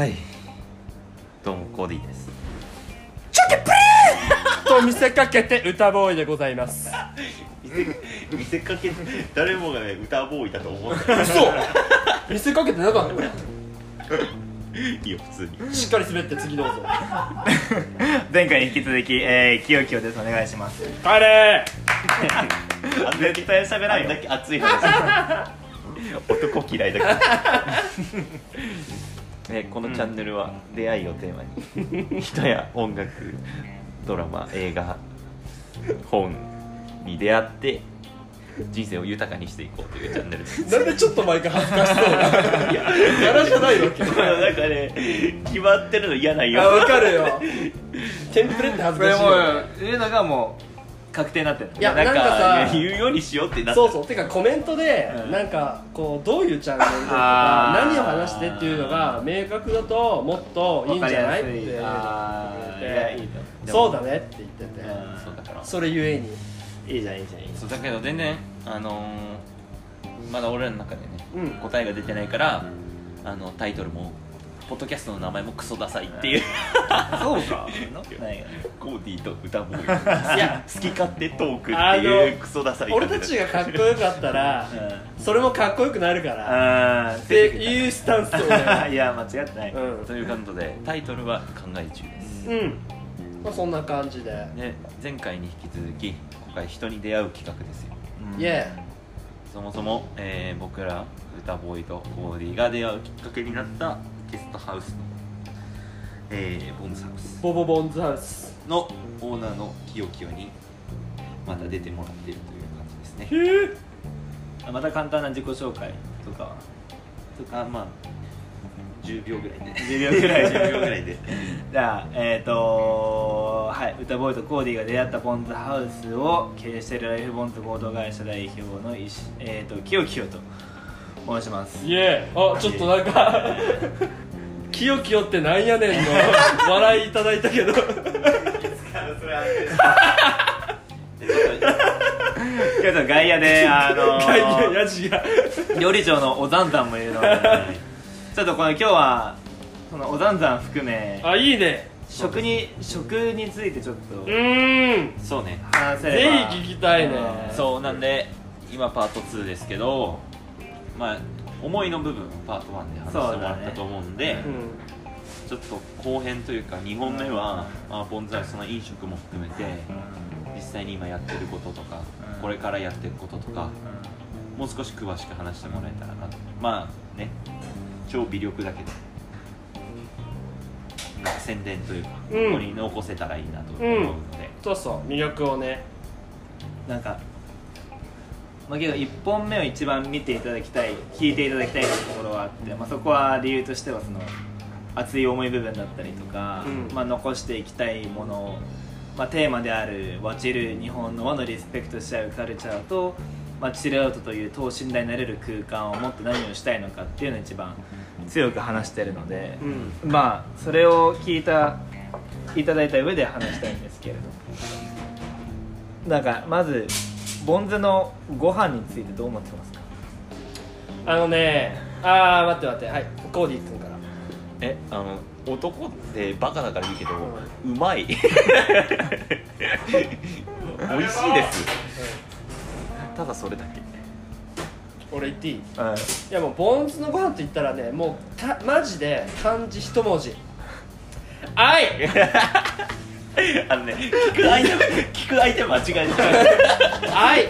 はい。どうもコーディです。チョキプリーと見せかけて歌ボーイでございます。見せかけて誰もがね歌ボーイだと思って。嘘。見せかけてなかったこれ。いいよ普通に。しっかり滑って次どうぞ。前回に引き続き、キヨキヨです。お願いします。あれー。絶対喋らんよ。だけ熱い話。男嫌いだから、ね、このチャンネルは出会いをテーマに人や音楽、ドラマ、映画、本に出会って人生を豊かにしていこうというチャンネルです。なんでちょっと前から恥ずかしそうなやらじゃないわけ。なんかね、決まってるの嫌ないよ。わかるよ。テンプレって恥ずかしいよね。いうのがもう確定になってる。いや、なんかさ、言うようにしようってなって。そうそう。てかコメントで、なんかこうどういうチャンネルとか何を話してっていうのが明確だともっといいんじゃないって言ってて、そうだねって言ってて、それゆえにいいじゃんいいじゃんいい。そうだけど全然まだ俺らの中でね答えが出てないからタイトルもポッドキャストの名前もクソダサいっていう。そうか。コーディーと歌ボーイ。いや、好き勝手トークっていうクソダサい。俺たちがかっこよかったら、それもかっこよくなるから。っていうスタンス。いや、間違ってない。ということで、タイトルは考え中です。まあそんな感じで。前回に引き続き、今回人に出会う企画ですよ。イエー。そもそも僕ら歌ボーイとコーディーが出会うきっかけになった。ゲストハウスの、ボンズハウスボンズハウスのオーナーのキヨキヨにまた出てもらっているという感じですね。また簡単な自己紹介とかまあ10秒ぐらいでじゃあはい、歌ボーイとコーディが出会ったボンズハウスを経営しているライフボンズ合同会社代表のキヨキヨと申します。イエー。あ、ちょっとなんかキヨキヨってなんやねんの笑いいただいたけど、いつからそれあってる。けど外野で外野ヤジが料理長のおざんざんもいるので、ちょっとこの今日はそのおざんざん含め、あ、いいね、食についてちょっとそうね、話せればぜひ聞きたいね。そうなんで今パート2ですけど、まあ、思いの部分パート1で話してもらったと思うんで、ちょっと後編というか2本目はボンズハウスの飲食も含めて実際に今やってることとかこれからやってることとかもう少し詳しく話してもらえたらなと。まあね、超微力だけど宣伝というかここに残せたらいいなと思うので、そうそう魅力をね、なんかまあ、けど1本目を一番見ていただきたい、聞いていただきたいところはあって、まあ、そこは理由としてはその熱い思い部分だったりとか、まあ、残していきたいものを、まあ、テーマである「和チル日本の和のリスペクトし合うカルチャーと」まあ、チルアウトという等身大になれる空間をもっと何をしたいのかっていうのを一番強く話してるので、まあそれを聞いていただいた上で話したいんですけれど、なんかまずボンズのご飯についてどう思ってますか？待って、はい、コーディ君から。男ってバカだからいいけど、うまい。美味しいです。ただそれだけ。俺言っていい？いやもうボンズのご飯と言ったらね、もうマジで漢字一文字。愛。ね、聞く相手間違えてた。はい。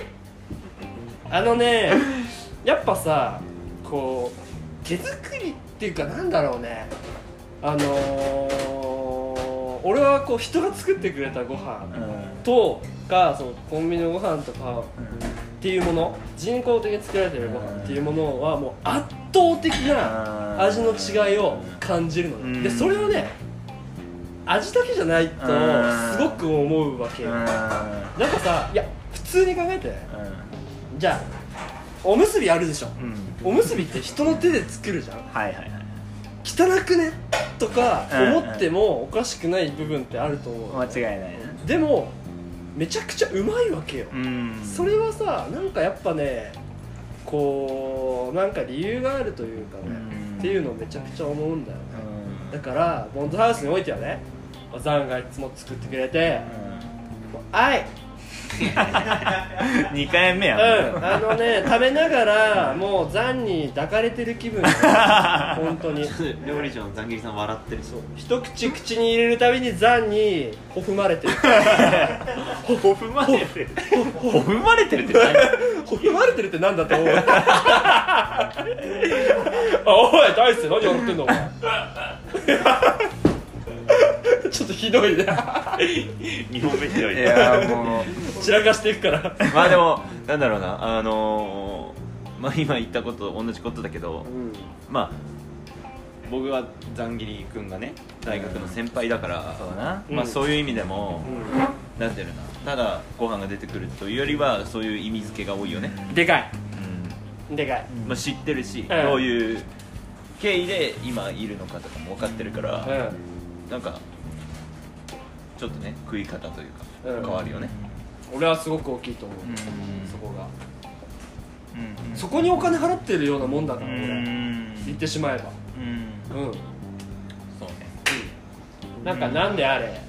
やっぱさ、こう手作りっていうかなんだろうね。俺はこう人が作ってくれたご飯とか、そのコンビニのご飯とかっていうもの、人工的に作られてるご飯っていうものはもう圧倒的な味の違いを感じるの、ね。でそれをね。味だけじゃないとすごく思うわけよ。なんかさ、いや普通に考えて、じゃあおむすびあるでしょ、おむすびって人の手で作るじゃん、はいはいはい、汚くねとか思ってもおかしくない部分ってあると思う、間違いない。でもめちゃくちゃうまいわけよ。それはさ、なんかやっぱね、こうなんか理由があるというかね、っていうのをめちゃくちゃ思うんだよね。だからボンドハウスにおいてはね、おざんがいつも作ってくれて、もう愛2回目やん、うん、あのね、食べながらもうザンに抱かれてる気分本当に料理長のザンギリさん笑ってる。そう、一口口に入れるたびにザンにほふまれてるほふまれてるほふまれてるってほふまれてるってなんだって思うおい大輔何やってんのお前ちょっとひどいね2本目ひどいね。いやもう散らかしていくからまあでもなんだろうな、まあ今言ったこと同じことだけど、うん、まあ僕はザンギリ君がね大学の先輩だから、うん、そうな、まあそういう意味でも、うん、なんていうのな、ただご飯が出てくるというよりはそういう意味付けが多いよね。でかい、うん、でかい、まあ、知ってるし、うん、どういう経緯で今いるのかとかも分かってるから、うん、なんかちょっとね、食い方というか、うん、変わるよね。俺はすごく大きいと思う、うん、そこが、うん、そこにお金払ってるようなもんだから、うん、俺言ってしまえば、うん、うん、そうね、うん、なんかなんであれ、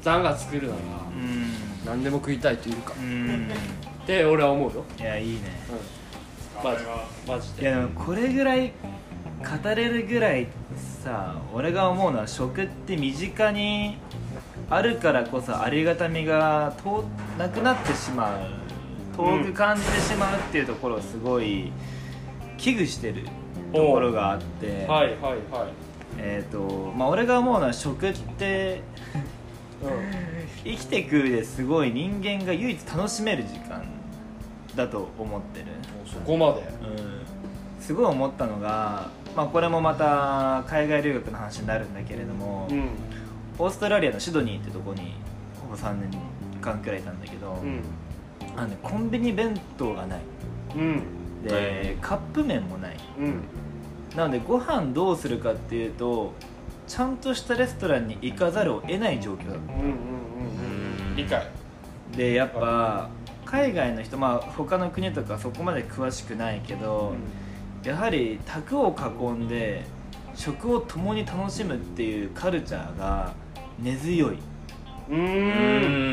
ザンが作るなら、うん、何でも食いたいというか、うん、って俺は思うよ。いや、いいね、うん、マジで。いやでもこれぐらい語れるぐらいさ、俺が思うのは食って身近にあるからこそありがたみがなくなってしまう、遠く感じてしまうっていうところをすごい危惧してるところがあって、はいはいはい、まあ俺が思うのは食って、うん、生きてく上ですごい人間が唯一楽しめる時間だと思ってる。そこまで、うん、すごい思ったのが、まあこれもまた海外留学の話になるんだけれども、うん、オーストラリアのシドニーってとこにほぼ3年間くらいいたんだけど、うん、あのね、コンビニ弁当がない、うん、でカップ麺もない、うん、なのでご飯どうするかっていうとちゃんとしたレストランに行かざるを得ない状況だった、うんうんうんうん、理解で、やっぱ海外の人、まあ他の国とかそこまで詳しくないけど、うん、やはり卓を囲んで食を共に楽しむっていうカルチャーが根強い。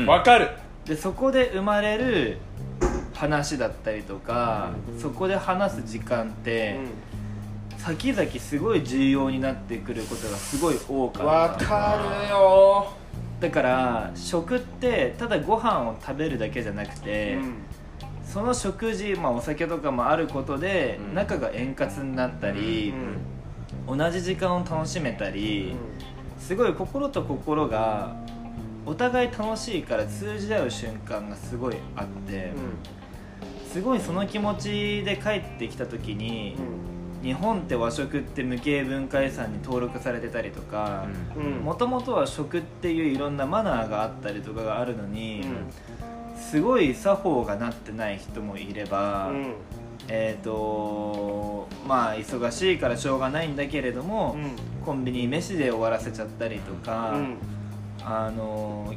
わかる。でそこで生まれる話だったりとか、そこで話す時間って、うん、先々すごい重要になってくることがすごい多かった。わかるよ。だから食ってただご飯を食べるだけじゃなくて、うん、その食事、まあお酒とかもあることで、うん、仲が円滑になったり、うんうん、同じ時間を楽しめたり、うん、すごい心と心がお互い楽しいから通じ合う瞬間がすごいあって、うん、すごいその気持ちで帰ってきた時に、うん、日本って和食って無形文化遺産に登録されてたりとか、もともとは食っていういろんなマナーがあったりとかがあるのに、うん、すごい作法がなってない人もいれば、うん、まあ忙しいからしょうがないんだけれども、うん、コンビニ飯で終わらせちゃったりとか、うん、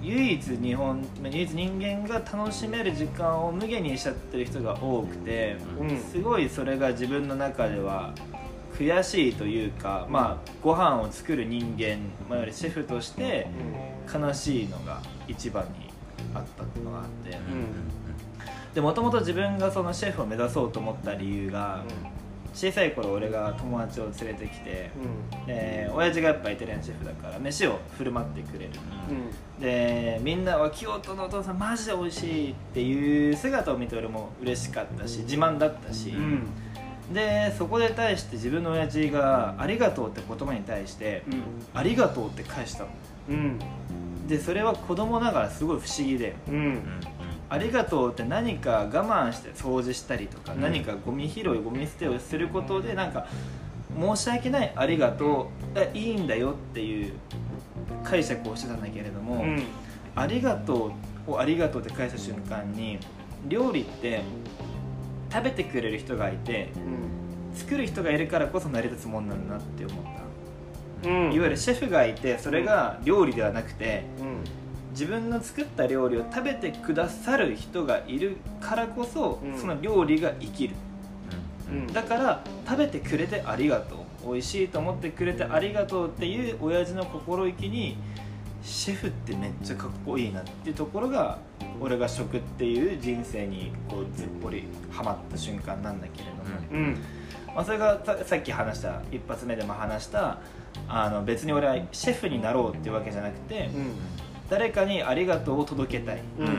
唯一人間が楽しめる時間を無限にしちゃってる人が多くて、うん、すごいそれが自分の中では悔しいというか、まあご飯を作る人間、まあ、よりシェフとして悲しいのが一番にあったっていうのがあって、うん、でもともと自分がそのシェフを目指そうと思った理由が、小さい頃俺が友達を連れてきて、親父がやっぱイタリアンシェフだから飯を振る舞ってくれる、うん、でみんなは清人のお父さんマジで美味しいっていう姿を見て俺も嬉しかったし自慢だったし、うん、でそこで対して自分の親父がありがとうって言葉に対して、うん、ありがとうって返したの、うん、でそれは子供ながらすごい不思議で、うん、ありがとうって何か我慢して掃除したりとか、うん、何かゴミ拾いゴミ捨てをすることでなんか申し訳ないありがとうがいいんだよっていう解釈をしてたんだけれども、うん、ありがとうをありがとうって返した瞬間に料理って食べてくれる人がいて、うん、作る人がいるからこそ成り立つもんなんだって思った、うん、いわゆるシェフがいてそれが料理ではなくて、うんうん、自分の作った料理を食べてくださる人がいるからこそ、うん、その料理が生きる、うん、だから食べてくれてありがとう、美味しいと思ってくれてありがとうっていう親父の心意気に、シェフってめっちゃかっこいいなっていうところが、俺が食っていう人生にこうずっぽりハマった瞬間なんだけれども、うんまあ、それがさっき話した一発目でも話した別に俺はシェフになろうっていうわけじゃなくて、うん、誰かにありがとうを届けたい、うんう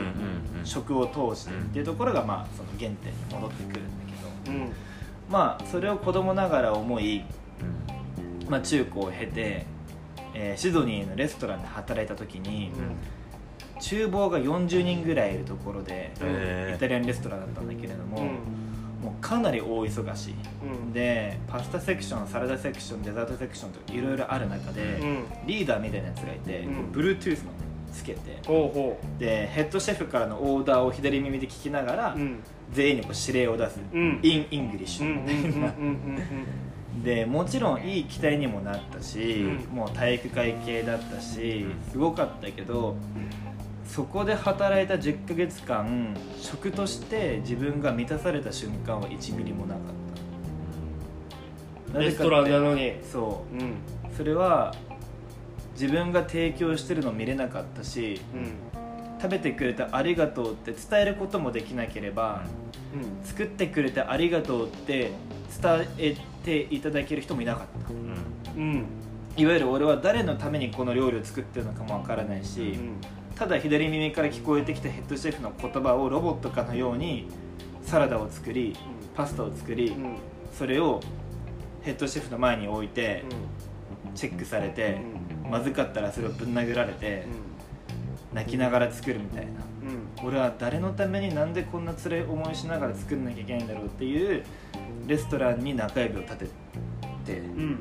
ん、食を通してっていうところが、まあ、その原点に戻ってくるんだけど、うんまあ、それを子供ながら思い、まあ、中高を経て、シドニーのレストランで働いた時に、うん、厨房が40人ぐらいいるところで、イタリアンレストランだったんだけれども、うん、もうかなり大忙しい、うん、でパスタセクション、サラダセクション、デザートセクションといろいろある中で、うん、リーダーみたいなやつがいて、うん、Bluetooth のつけて、うん、でヘッドシェフからのオーダーを左耳で聞きながら、うん、全員にこう指令を出す、うん、In English みたいなでもちろんいい機体にもなったし、うん、もう体育会系だったしすごかったけど、そこで働いた10ヶ月間食として自分が満たされた瞬間は1ミリもなかった。レストランなのにそう、うん、それは自分が提供してるの見れなかったし、うん、食べてくれてありがとうって伝えることもできなければ、うん、作ってくれてありがとうって伝えていただける人もいなかった、うんうん、いわゆる俺は誰のためにこの料理を作ってるのかもわからないし、うん、ただ左耳から聞こえてきたヘッドシェフの言葉をロボットかのようにサラダを作り、パスタを作り、うん、それをヘッドシェフの前に置いて、うん、チェックされて、うん、まずかったらそれをぶん殴られて、うん、泣きながら作るみたいな、うん、俺は誰のためになんでこんな辛い思いしながら作んなきゃいけないんだろうっていうレストランに中指を立てて、うん、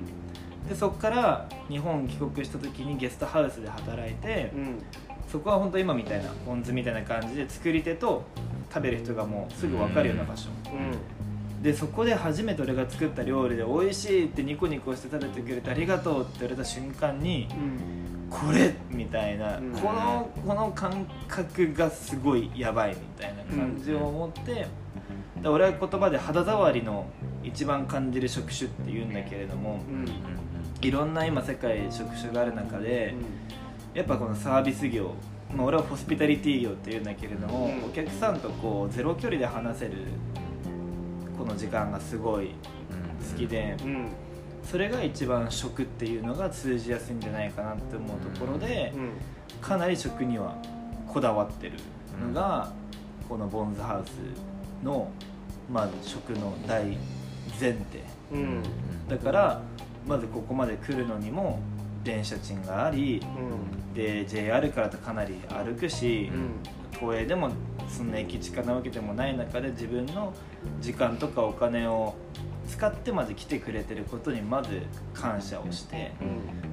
でそこから日本帰国した時にゲストハウスで働いて、うん、そこは本当今みたいなポン酢みたいな感じで作り手と食べる人がもうすぐ分かるような場所、うん、でそこで初めて俺が作った料理で美味しいってニコニコして食べてくれてありがとうって言われた瞬間に、うん、これみたいな、うん、この感覚がすごいやばいみたいな感じを持って、うん俺は言葉で肌触りの一番感じる職種って言うんだけれども、うん、いろんな今世界職種がある中で、うん、やっぱこのサービス業、まあ、俺はホスピタリティ業って言うんだけれども、うん、お客さんとこうゼロ距離で話せるこの時間がすごい好きで、うんうん、それが一番食っていうのが通じやすいんじゃないかなって思うところで、うん、かなり食にはこだわってるのが、うん、このボンズハウスのまあ、食の大前提、うん、だからまずここまで来るのにも電車賃があり、うん、で JR からとかなり歩くし、うん、都営でもそんな駅近なわけでもない中で自分の時間とかお金を使ってまず来てくれてることにまず感謝をして、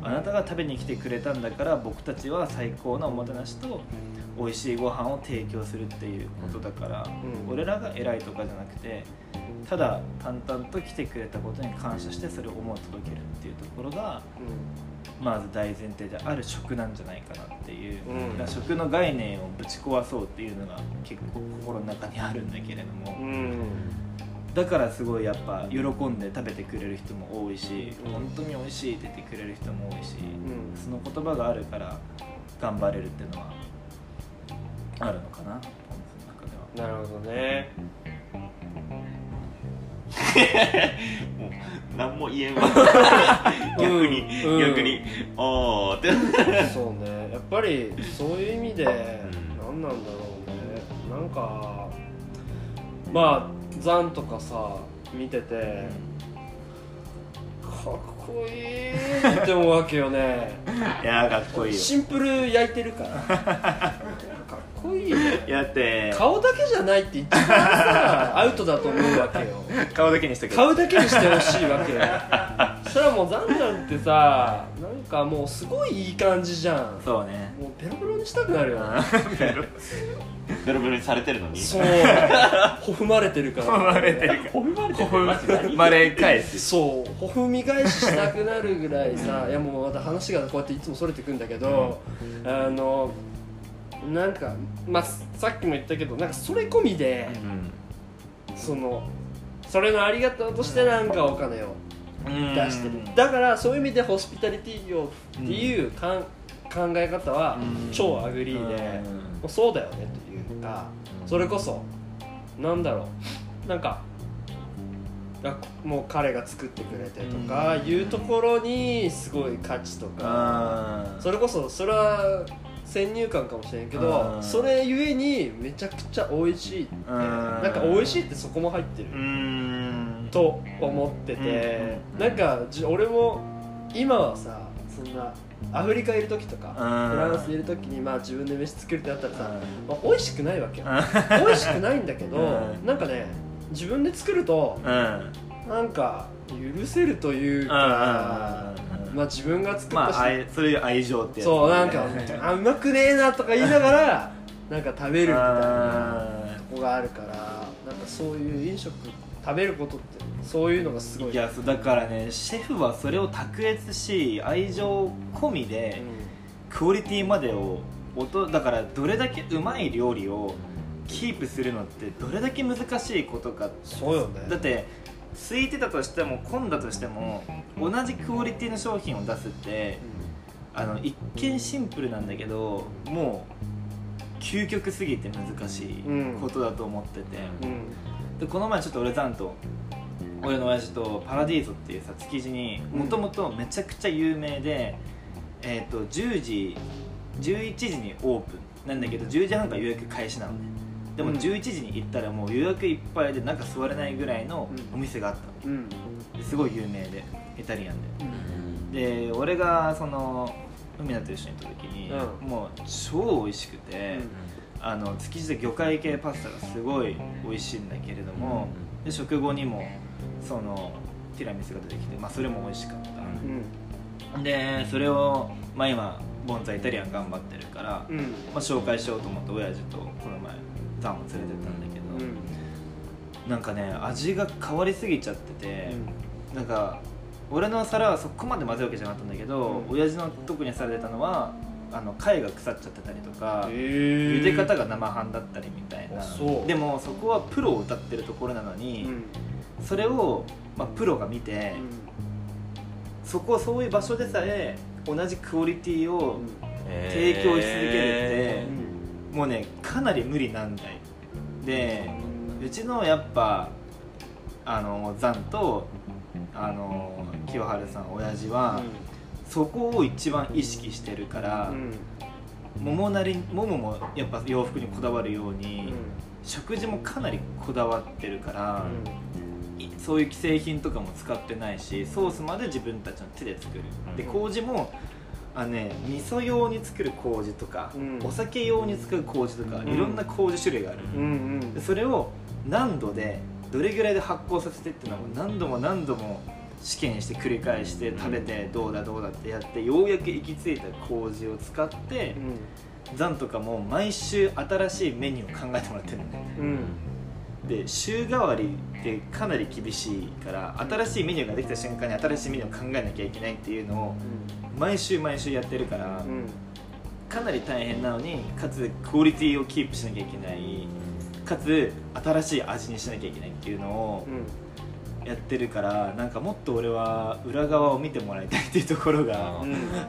うん、あなたが食べに来てくれたんだから僕たちは最高なおもてなしと美味しいご飯を提供するっていうことだから、うん、俺らが偉いとかじゃなくてただ淡々と来てくれたことに感謝してそれを思い届けるっていうところが、うん、まず大前提である食なんじゃないかなっていう、うん、だ食の概念をぶち壊そうっていうのが結構心の中にあるんだけれども、うんだからすごいやっぱ喜んで食べてくれる人も多いし、うん、本当に美味しいって言ってくれる人も多いし、うん、その言葉があるから頑張れるっていうのはあるのかな、その中では。なるほどね。もう何も言えんわ。逆にああって。そうね。やっぱりそういう意味で何なんだろうね。なんかまあ。ザンとかさ見てて、うん、かっこいいって思うわけよね。いやかっこいいよ。シンプル焼いてるからかっこいいよ。やって顔だけじゃないって一番さアウトだと思うわけよ。顔だけにしてくれ。顔だけにしてほしいわけよ。そしたらもうザンなんてさなんかもうすごいいい感じじゃん。そうね。もうペロペロにしたくなるよな。ベロベロにされてるのにそうほふまれてるからほふまれ返しそうほふみ返ししたくなるぐらいさいやもうまた話がこうやっていつもそれてくんだけど、うん、なんかまあさっきも言ったけどなんかそれ込みで、うん、それのありがとうとしてなんかお金を出してる。だからそういう意味でホスピタリティ業っていう考え方は超アグリーで、もうそうだよねというか、それこそなんだろう、なんかもう彼が作ってくれてとかいうところにすごい価値とか、それこそそれは先入観かもしれんけど、それゆえにめちゃくちゃ美味しいって、なんか美味しいってそこも入ってると思ってて、なんか俺も今はさ、そんなアフリカいる時とかフランスいる時にまあ自分で飯作るってなったらさ、まあ、美味しくないわけよ。美味しくないんだけど、なんかね自分で作るとなんか許せるというか、まあ自分が作ったし、まあ、それ愛情ってやつ、ね、そうなんかあうまくねえなとか言いながらなんか食べるみたいなとこがあるから、なんかそういう飲食食べることってそういうのがすごい。いやだからね、シェフはそれを卓越し愛情込みで、クオリティまでをだからどれだけうまい料理をキープするのってどれだけ難しいことか。そうよね。だって空いてたとしても混んだとしても同じクオリティの商品を出すって、一見シンプルなんだけどもう究極すぎて難しいことだと思ってて、でこの前ちょっと俺の親父とパラディーゾっていうさ、築地にもともとめちゃくちゃ有名で、11時にオープンなんだけど10時半から予約開始なのね。でも11時に行ったらもう予約いっぱいで中座れないぐらいのお店があったの、すごい有名でイタリアンで、で俺がその海菜と一緒に行った時に、もう超美味しくて、築地で魚介系パスタがすごい美味しいんだけれども、で食後にもそのティラミスが出てきて、まあ、それも美味しかった、でそれを、まあ、今ボンザイタリアン頑張ってるから、紹介しようと思って親父とこの前タンを連れてったんだけど、なんかね味が変わりすぎちゃってて、なんか俺の皿はそこまで混ぜるわけじゃなかったんだけど、親父の特に皿出たのは貝が腐っちゃってたりとか、茹で方が生半だったりみたいな。でもそこはプロを歌ってるところなのに、それを、まあ、プロが見て、そういう場所でさえ同じクオリティを提供し続けるって、もうねかなり無理難題で、うちのやっぱザンと清春さん親父は、そこを一番意識してるから、もももやっぱ洋服にこだわるように、食事もかなりこだわってるから、そういう既製品とかも使ってないし、ソースまで自分たちの手で作る。で麹も味噌用に作る麹とか、お酒用に作る麹とか、いろんな麹種類がある、でそれを何度でどれぐらいで発酵させてっていうのを何度も試験して繰り返して食べて、どうだってやって、ようやく行き着いた麹を使って、ザンとかも毎週新しいメニューを考えてもらってるんだよね、で週替わりってかなり厳しいから、新しいメニューができた瞬間に新しいメニューを考えなきゃいけないっていうのを毎週やってるから、かなり大変なのに、かつクオリティをキープしなきゃいけない、かつ新しい味にしなきゃいけないっていうのを、やってるから、なんかもっと俺は裏側を見てもらいたいっていうところが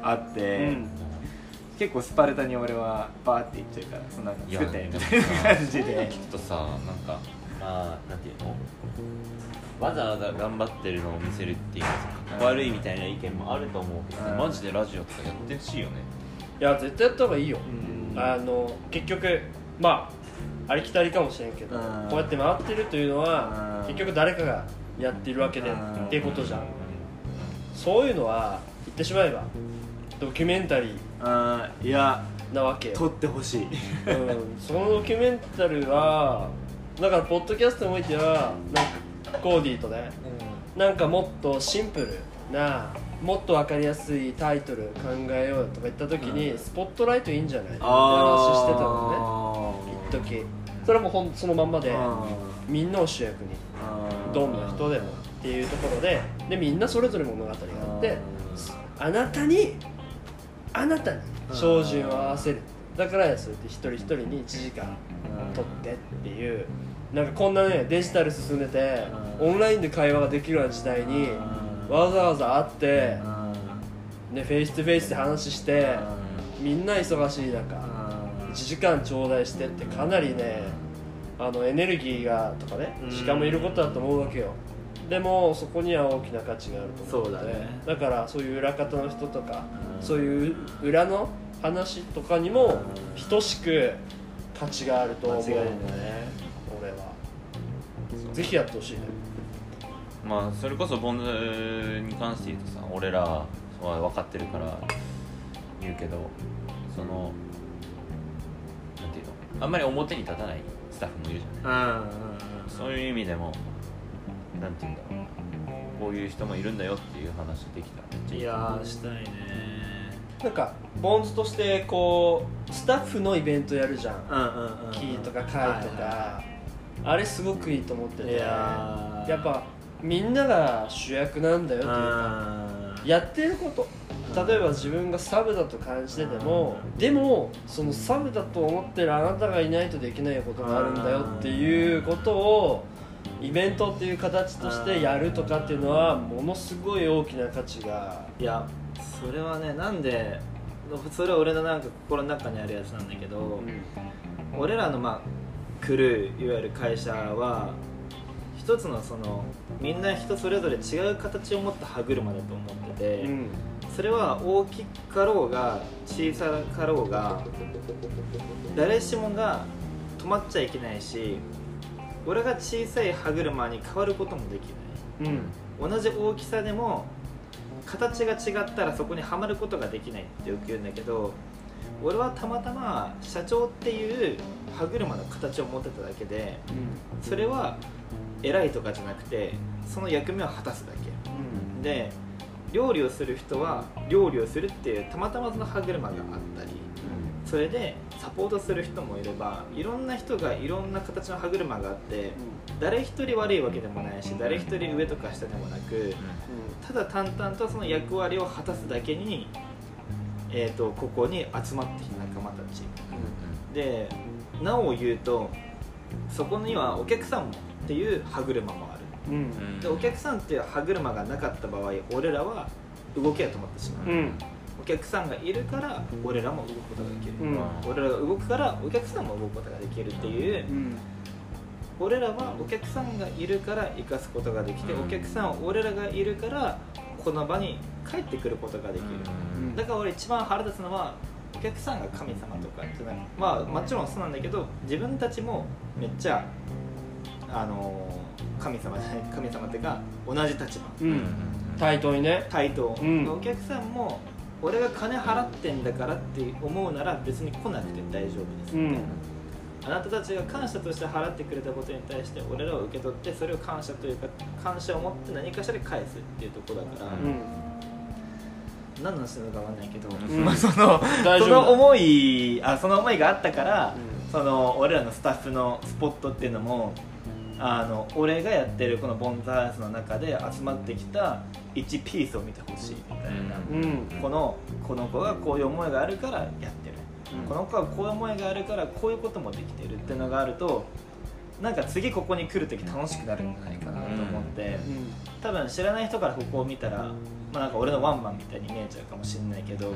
あって、結構スパルタに俺はバーっていっちゃうから、そんなの作ってみたいな感じで。きっとさ、なんかなんていうの、わざわざ頑張ってるのを見せるっていうか悪いみたいな意見もあると思うけど、マジでラジオとかやってほしいよね。いや絶対やった方がいいよ。結局まあありきたりかもしれんけど、こうやって回ってるというのは結局誰かがやってるわけでっていうことじゃん。そういうのは言ってしまえばドキュメンタリーなわけ。撮ってほしい。そのドキュメンタリーはだからポッドキャストにおいてはなんかコーディーとね、なんかもっとシンプルな、もっと分かりやすいタイトル考えようとか言った時に、スポットライトいいんじゃないって話してたのね一時。それはもうそのまんまで、みんなを主役に、どんな人でもっていうところで、みんなそれぞれ物語があって、あなたに照準を合わせる。だからそうやって一人一人に1時間撮ってっていう、なんかこんなねデジタル進んでてオンラインで会話ができるような時代に、わざわざ会って、ね、フェイストゥフェイスで話して、みんな忙しい中、1時間頂戴してってかなりね、エネルギーがとかね、時間もいることだと思うわけよ。でもそこには大きな価値があると思うので、そうだね、だからそういう裏方の人とか、そういう裏の話とかにも等しく価値があると思うので、ね、俺はぜひやってほしいね。まあそれこそボンズに関して言うとさ、俺らは分かってるから言うけど、そのなんていうの、あんまり表に立たないスタッフもいるじゃない。そういう意味でも。なんていうんだろう、こういう人もいるんだよっていう話できたら、いやーしたいね。なんかボンズとしてこうスタッフのイベントやるじゃん、キーとか会とか、あれすごくいいと思ってて、やっぱみんなが主役なんだよというか、やってること、例えば自分がサブだと感じてても、でもそのサブだと思ってるあなたがいないとできないことがあるんだよっていうことをイベントっていう形としてやるとかっていうのはものすごい大きな価値が、いやそれはね、なんでそれは俺のなんか心の中にあるやつなんだけど、俺らのまあクルー、いわゆる会社は一つのそのみんな人それぞれ違う形を持った歯車だと思ってて、それは大きかろうが小さかろうが誰しもが止まっちゃいけないし、俺が小さい歯車に変わることもできない、同じ大きさでも形が違ったらそこにはまることができないってよく言うんだけど、俺はたまたま社長っていう歯車の形を持ってただけで、それは偉いとかじゃなくてその役目を果たすだけ、で料理をする人は料理をするっていうたまたまその歯車があったり、それでサポートする人もいれば、いろんな人がいろんな形の歯車があって、誰一人悪いわけでもないし、誰一人上とか下でもなく、ただ淡々とその役割を果たすだけに、ここに集まってきた仲間たち、でなお言うとそこにはお客さんっていう歯車もある、でお客さんっていう歯車がなかった場合、俺らは動きが止まってしまう、お客さんがいるから俺らも動くことができる、俺らが動くからお客さんも動くことができるっていう、俺らはお客さんがいるから生かすことができて、お客さんは俺らがいるからこの場に帰ってくることができる、だから俺一番腹立つのはお客さんが神様とかじゃない、まあもちろんそうなんだけど、自分たちもめっちゃ神様じゃない、神様っていうか同じ立場、対等にね、対等、お客さんも俺が金払ってんだからって思うなら別に来なくて大丈夫ですみたいな、あなたたちが感謝として払ってくれたことに対して俺らを受け取って、それを感謝というか感謝を持って何かしら返すっていうところだから、何の話なのか分かんないけど、その思いがあったから、その俺らのスタッフのスポットっていうのも、俺がやってるこのボンズハウスの中で集まってきた1ピースを見てほしいみたいな、この子がこういう思いがあるからやってる、この子はこういう思いがあるからこういうこともできてるっていうのがあると、なんか次ここに来るとき楽しくなるんじゃないかなと思って、多分知らない人からここを見たら、なんか俺のワンマンみたいに見えちゃうかもしれないけど、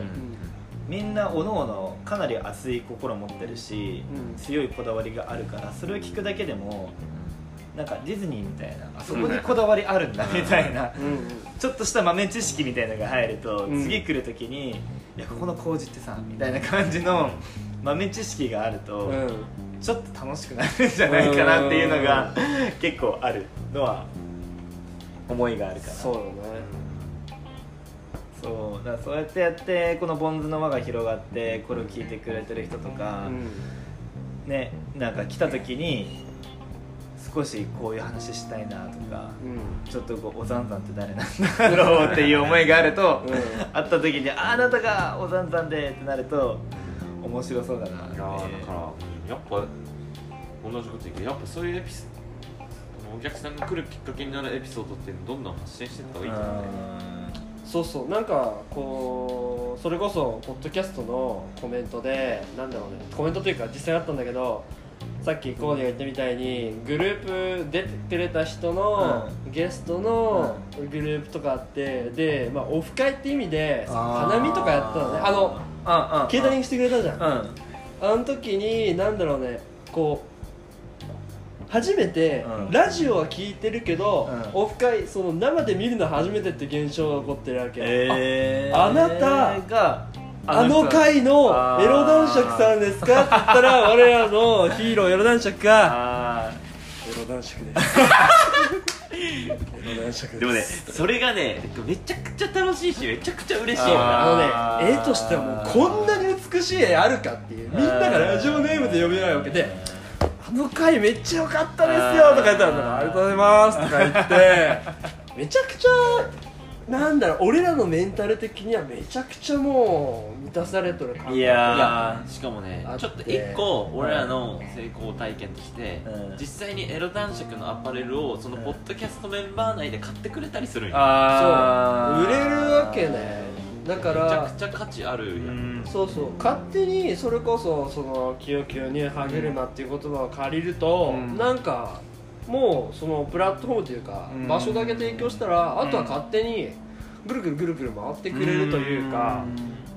みんなおのおのかなり熱い心を持ってるし、強いこだわりがあるから、それを聞くだけでもなんかディズニーみたいな、あそこにこだわりあるんだみたいな、ちょっとした豆知識みたいなのが入ると、次来る時にいやここの麹ってさみたいな感じの豆知識があると、ちょっと楽しくなるんじゃないかなっていうのが結構あるのは思いがあるから、そうだね、そうだからそうやってやってこのボンズの輪が広がって、これを聞いてくれてる人とか、ね、なんか来た時に少しこういう話したいなとか、ちょっとこうおざんざんって誰なんだろうっていう思いがあると、会った時にあなたがおざんざんでってなると面白そうだなって。いやだからやっぱ同じこと言うけど、やっぱそういうエピソード、お客さんが来るきっかけになるエピソードっていうのをどんどん発信していった方がいいと思うんだよね。そうそう、なんかこうそれこそポッドキャストのコメントで、なんだろうね、コメントというか実際あったんだけど、さっきコーディが言ったみたいにグループ出てくれた人のゲストのグループとかあってで、まあ、オフ会って意味で花見とかやったのねケータリングしてくれたじゃん、あの時になんだろうねこう初めてラジオは聞いてるけど、オフ会その生で見るの初めてって現象が起こってるわけ、あなたがあの回のエロ男爵さんですかって言ったら我らのヒーローエロ男爵がエロ男爵ですエロ男爵です。でもねそれがねめちゃくちゃ楽しいしめちゃくちゃ嬉しいよ。あのね絵としてはもうこんなに美しい絵あるかっていうみんながラジオネームで呼べないわけであの回めっちゃ良かったですよとか言ったらありがとうございますとか言ってめちゃくちゃなんだろう俺らのメンタル的にはめちゃくちゃもう満たされとる感覚がいやしかもねちょっと1個俺らの成功体験として、実際にエロ男爵のアパレルをそのポッドキャストメンバー内で買ってくれたりするんよ、そう売れるわけねだからめちゃくちゃ価値あるやん。そうそう勝手にそれこそそのキヨキヨにハゲるなっていう言葉を借りると、なんかもうそのプラットフォームというか場所だけ提供したらあとは勝手にぐるぐるぐるぐる回ってくれるというか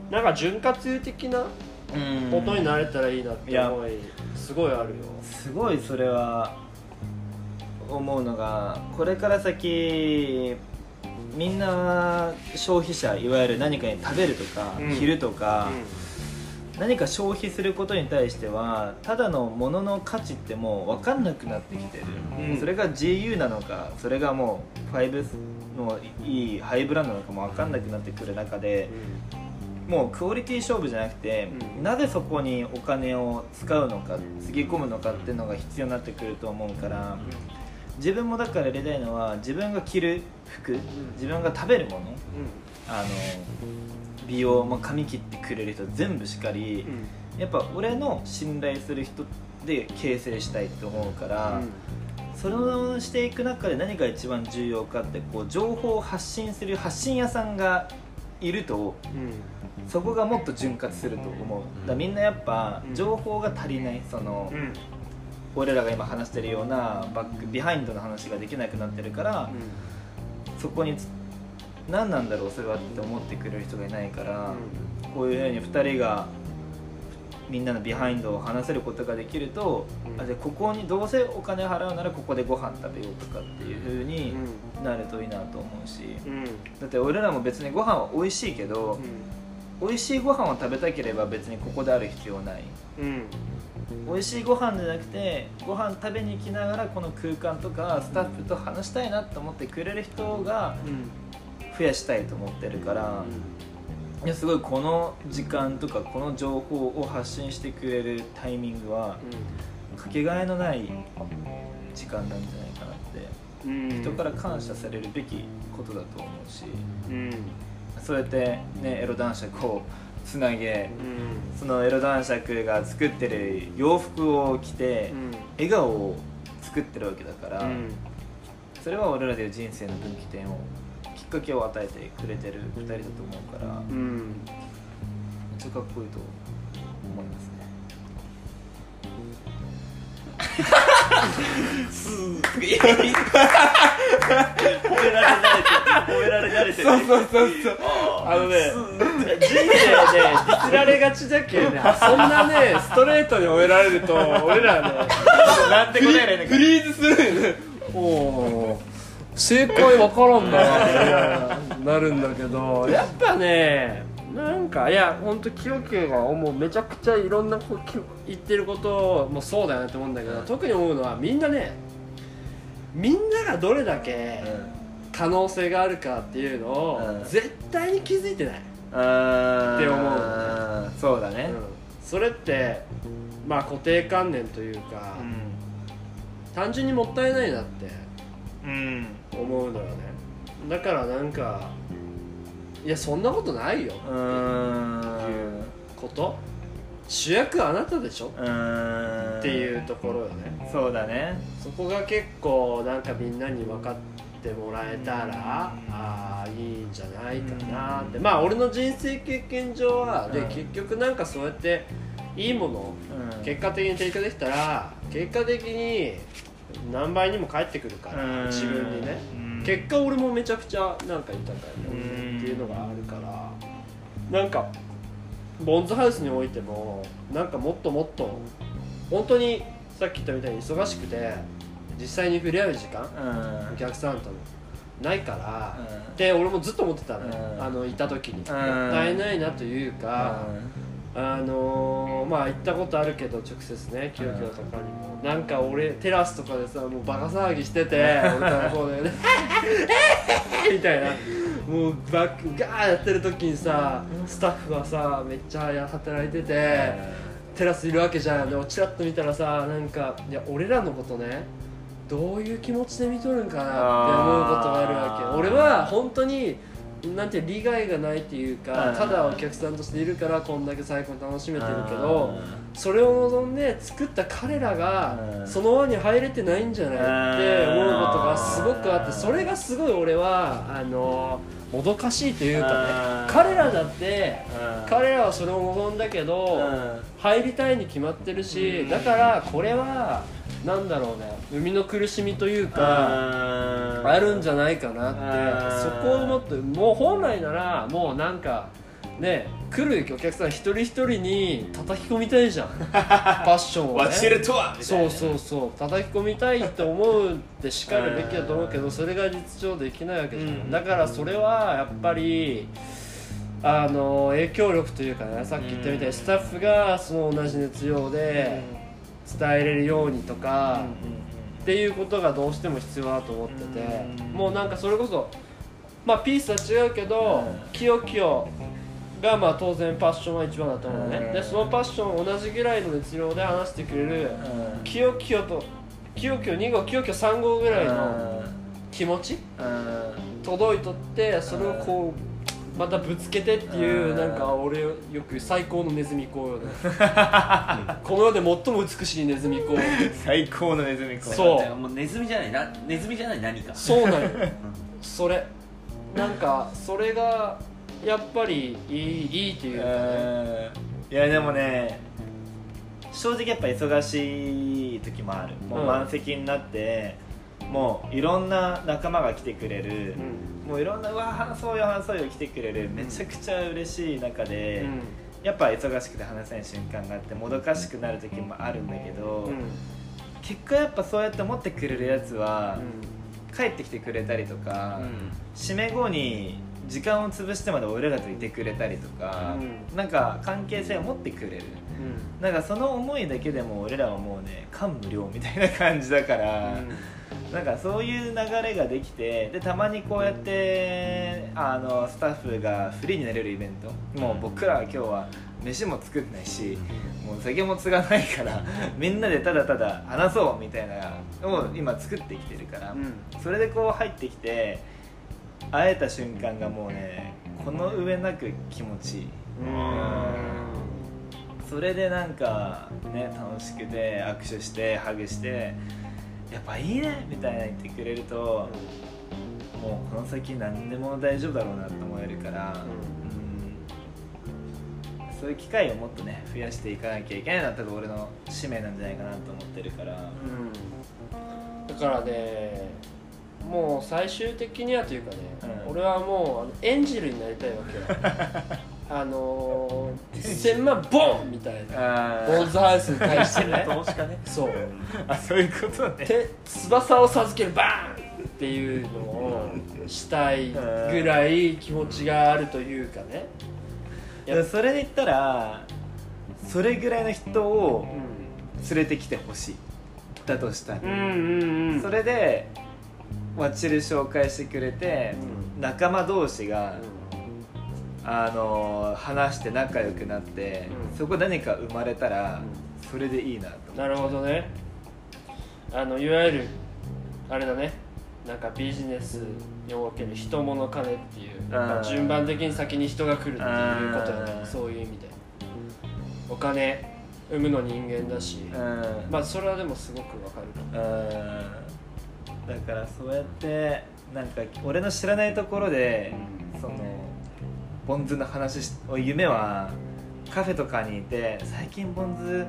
なんか潤滑油的なことになれたらいいなって思いすごいあるよ。すごいそれは思うのがこれから先みんな消費者いわゆる何かに食べるとか着るとか、何か消費することに対してはただのものの価値ってもう分かんなくなってきてる、それが GU なのかそれがもう5のいいハイブランドなのかも分かんなくなってくる中で、もうクオリティ勝負じゃなくて、なぜそこにお金を使うのかつぎ込むのかっていうのが必要になってくると思うから、自分もだから入れたいのは自分が着る服、自分が食べるもの、美容も髪切ってくれる人全部しかり、やっぱ俺の信頼する人で形成したいと思うから、それをしていく中で何が一番重要かってこう情報を発信する発信屋さんがいると、そこがもっと潤滑すると思う。だからみんなやっぱ情報が足りないその、俺らが今話してるようなバックビハインドの話ができなくなってるから、そこに何なんだろうそれはって思ってくれる人がいないから、こういうように2人がみんなのビハインドを話せることができると、じゃあここにどうせお金払うならここでご飯食べようとかっていう風になるといいなと思うし、だって俺らも別にご飯は美味しいけど、美味しいご飯を食べたければ別にここである必要ない、美味しいご飯じゃなくてご飯食べに行きながらこの空間とかスタッフと話したいなと思ってくれる人が、増やしたいと思ってるから、いやすごいこの時間とかこの情報を発信してくれるタイミングは、かけがえのない時間なんじゃないかなって、人から感謝されるべきことだと思うし、そうやって、ね、エロ男爵をつなげ、そのエロ男爵が作ってる洋服を着て、笑顔を作ってるわけだから、それは俺らでいう人生の分岐点をきっかけを与えてくれてる2人だと思うから、めっちゃかっこいいと思いますね。褒められ慣れてそうあのね人生ねディスられがちだけどねそんなねストレートに褒められると俺らねなんて答えられないかフリーズするよね。おー正解わからんなってなるんだけどやっぱねなんかいやほんとキヨキヨがもうめちゃくちゃいろんなこと言ってることもそうだよねと思うんだけど、特に思うのはみんなねみんながどれだけ可能性があるかっていうのを絶対に気づいてないって思う、そうだね、それってまあ固定観念というか、単純にもったいないなって思うのよね。だからなんかいやそんなことないよっていうこと、主役はあなたでしょっていうところよね。そうだね、そこが結構なんかみんなに分かってもらえたら、ああいいんじゃないかなって。まあ俺の人生経験上はで結局なんかそうやっていいものを結果的に提供できたら結果的に何倍にも返ってくるから自分にね、結果俺もめちゃくちゃなんか豊かにっていうのがあるから、なんかボンズハウスにおいてもなんかもっともっと本当にさっき言ったみたいに忙しくて実際に触れ合う時間、お客さんとのないからって俺もずっと思ってたのよ、いた時にもったいないなというか、まあ行ったことあるけど直接ねキヨキヨとかにもなんか俺テラスとかでさもうバカ騒ぎしてて俺からこうねみたいなもうバックガーやってる時にさスタッフはさめっちゃ働いててテラスいるわけじゃん。でもチラッと見たらさなんかいや俺らのことねどういう気持ちで見とるんかなって思うことがあるわけ。俺は本当になんて利害がないっていうかただお客さんとしているからこんだけ最高に楽しめてるけど、それを望んで作った彼らがその輪に入れてないんじゃないって思うことがすごくあって、それがすごい俺はもどかしいというかね、彼らだって彼らはそれを望んだけど入りたいに決まってるし、だからこれはなんだろうね、生みの苦しみというかあるんじゃないかなって、そこをもっともう本来ならもうなんかね来るお客さん一人一人に叩き込みたいじゃんファッションをね忘れるとはみたいな、そう叩き込みたいって思うってしかるべきだと思うけど、それが実情できないわけじゃん、だからそれはやっぱり影響力というかね、さっき言ったみたいにスタッフがその同じ熱量で伝えれるようにとか、っていうことがどうしても必要だと思ってて、もうなんかそれこそまあピースは違うけど、キヨキヨがまあ当然パッションは一番だと思うね、でそのパッションを同じぐらいの熱量で話してくれるキヨキヨとキヨキヨ2号キヨキヨ3号ぐらいの気持ち、届いとってそれをこうまたぶつけてっていう、なんか俺よく最高のネズミ講よねこの世で最も美しいネズミ講最高のネズミ講、そうもうネズミじゃないな、ネズミじゃない何かそうなのそれなんかそれがやっぱりいいというかね、いやでもね正直やっぱ忙しい時もある、もう満席になって、もういろんな仲間が来てくれる、もういろんなうわ話そうよ来てくれる、めちゃくちゃ嬉しい中で、やっぱ忙しくて話せない瞬間があってもどかしくなる時もあるんだけど、結果やっぱそうやって持ってくれるやつは、帰ってきてくれたりとか、締め後に時間を潰してまで俺らといてくれたりとか、なんか関係性を持ってくれる、なんかその思いだけでも俺らはもうね感無量みたいな感じだから、なんかそういう流れができて、でたまにこうやってスタッフがフリーになれるイベント、もう僕らは今日は飯も作んないしもう酒も継がないからみんなでただただ話そうみたいなのを今作ってきてるから、それでこう入ってきて会えた瞬間がもうねこの上なく気持ちいい、それでなんかね楽しくて握手してハグしてやっぱいいねみたいな言ってくれると、もうこの先何でも大丈夫だろうなと思えるから、そういう機会をもっとね増やしていかなきゃいけないなって俺の使命なんじゃないかなと思ってるから、だからねもう最終的にはというかね、俺はもうエンジェルになりたいわけよ1000万ボンみたいなボンズハウスに対してね投資家ね、そうそういうことね、翼を授けるバーンっていうのをしたいぐらい気持ちがあるというかね、それで言ったらそれぐらいの人を連れてきてほしいだとしたら、それでワッチル紹介してくれて、仲間同士が、話して仲良くなって、そこ何か生まれたら、それでいいなと思って。なるほどね。いわゆるあれだね、なんかビジネスにおける人物金っていう、まあ、順番的に先に人が来るっていうことやね、そういう意味で、お金生むの人間だし、まあそれはでもすごくわかるから、だからそうやってなんか俺の知らないところで、そのボンズの話を夢はカフェとかにいて最近ボンズ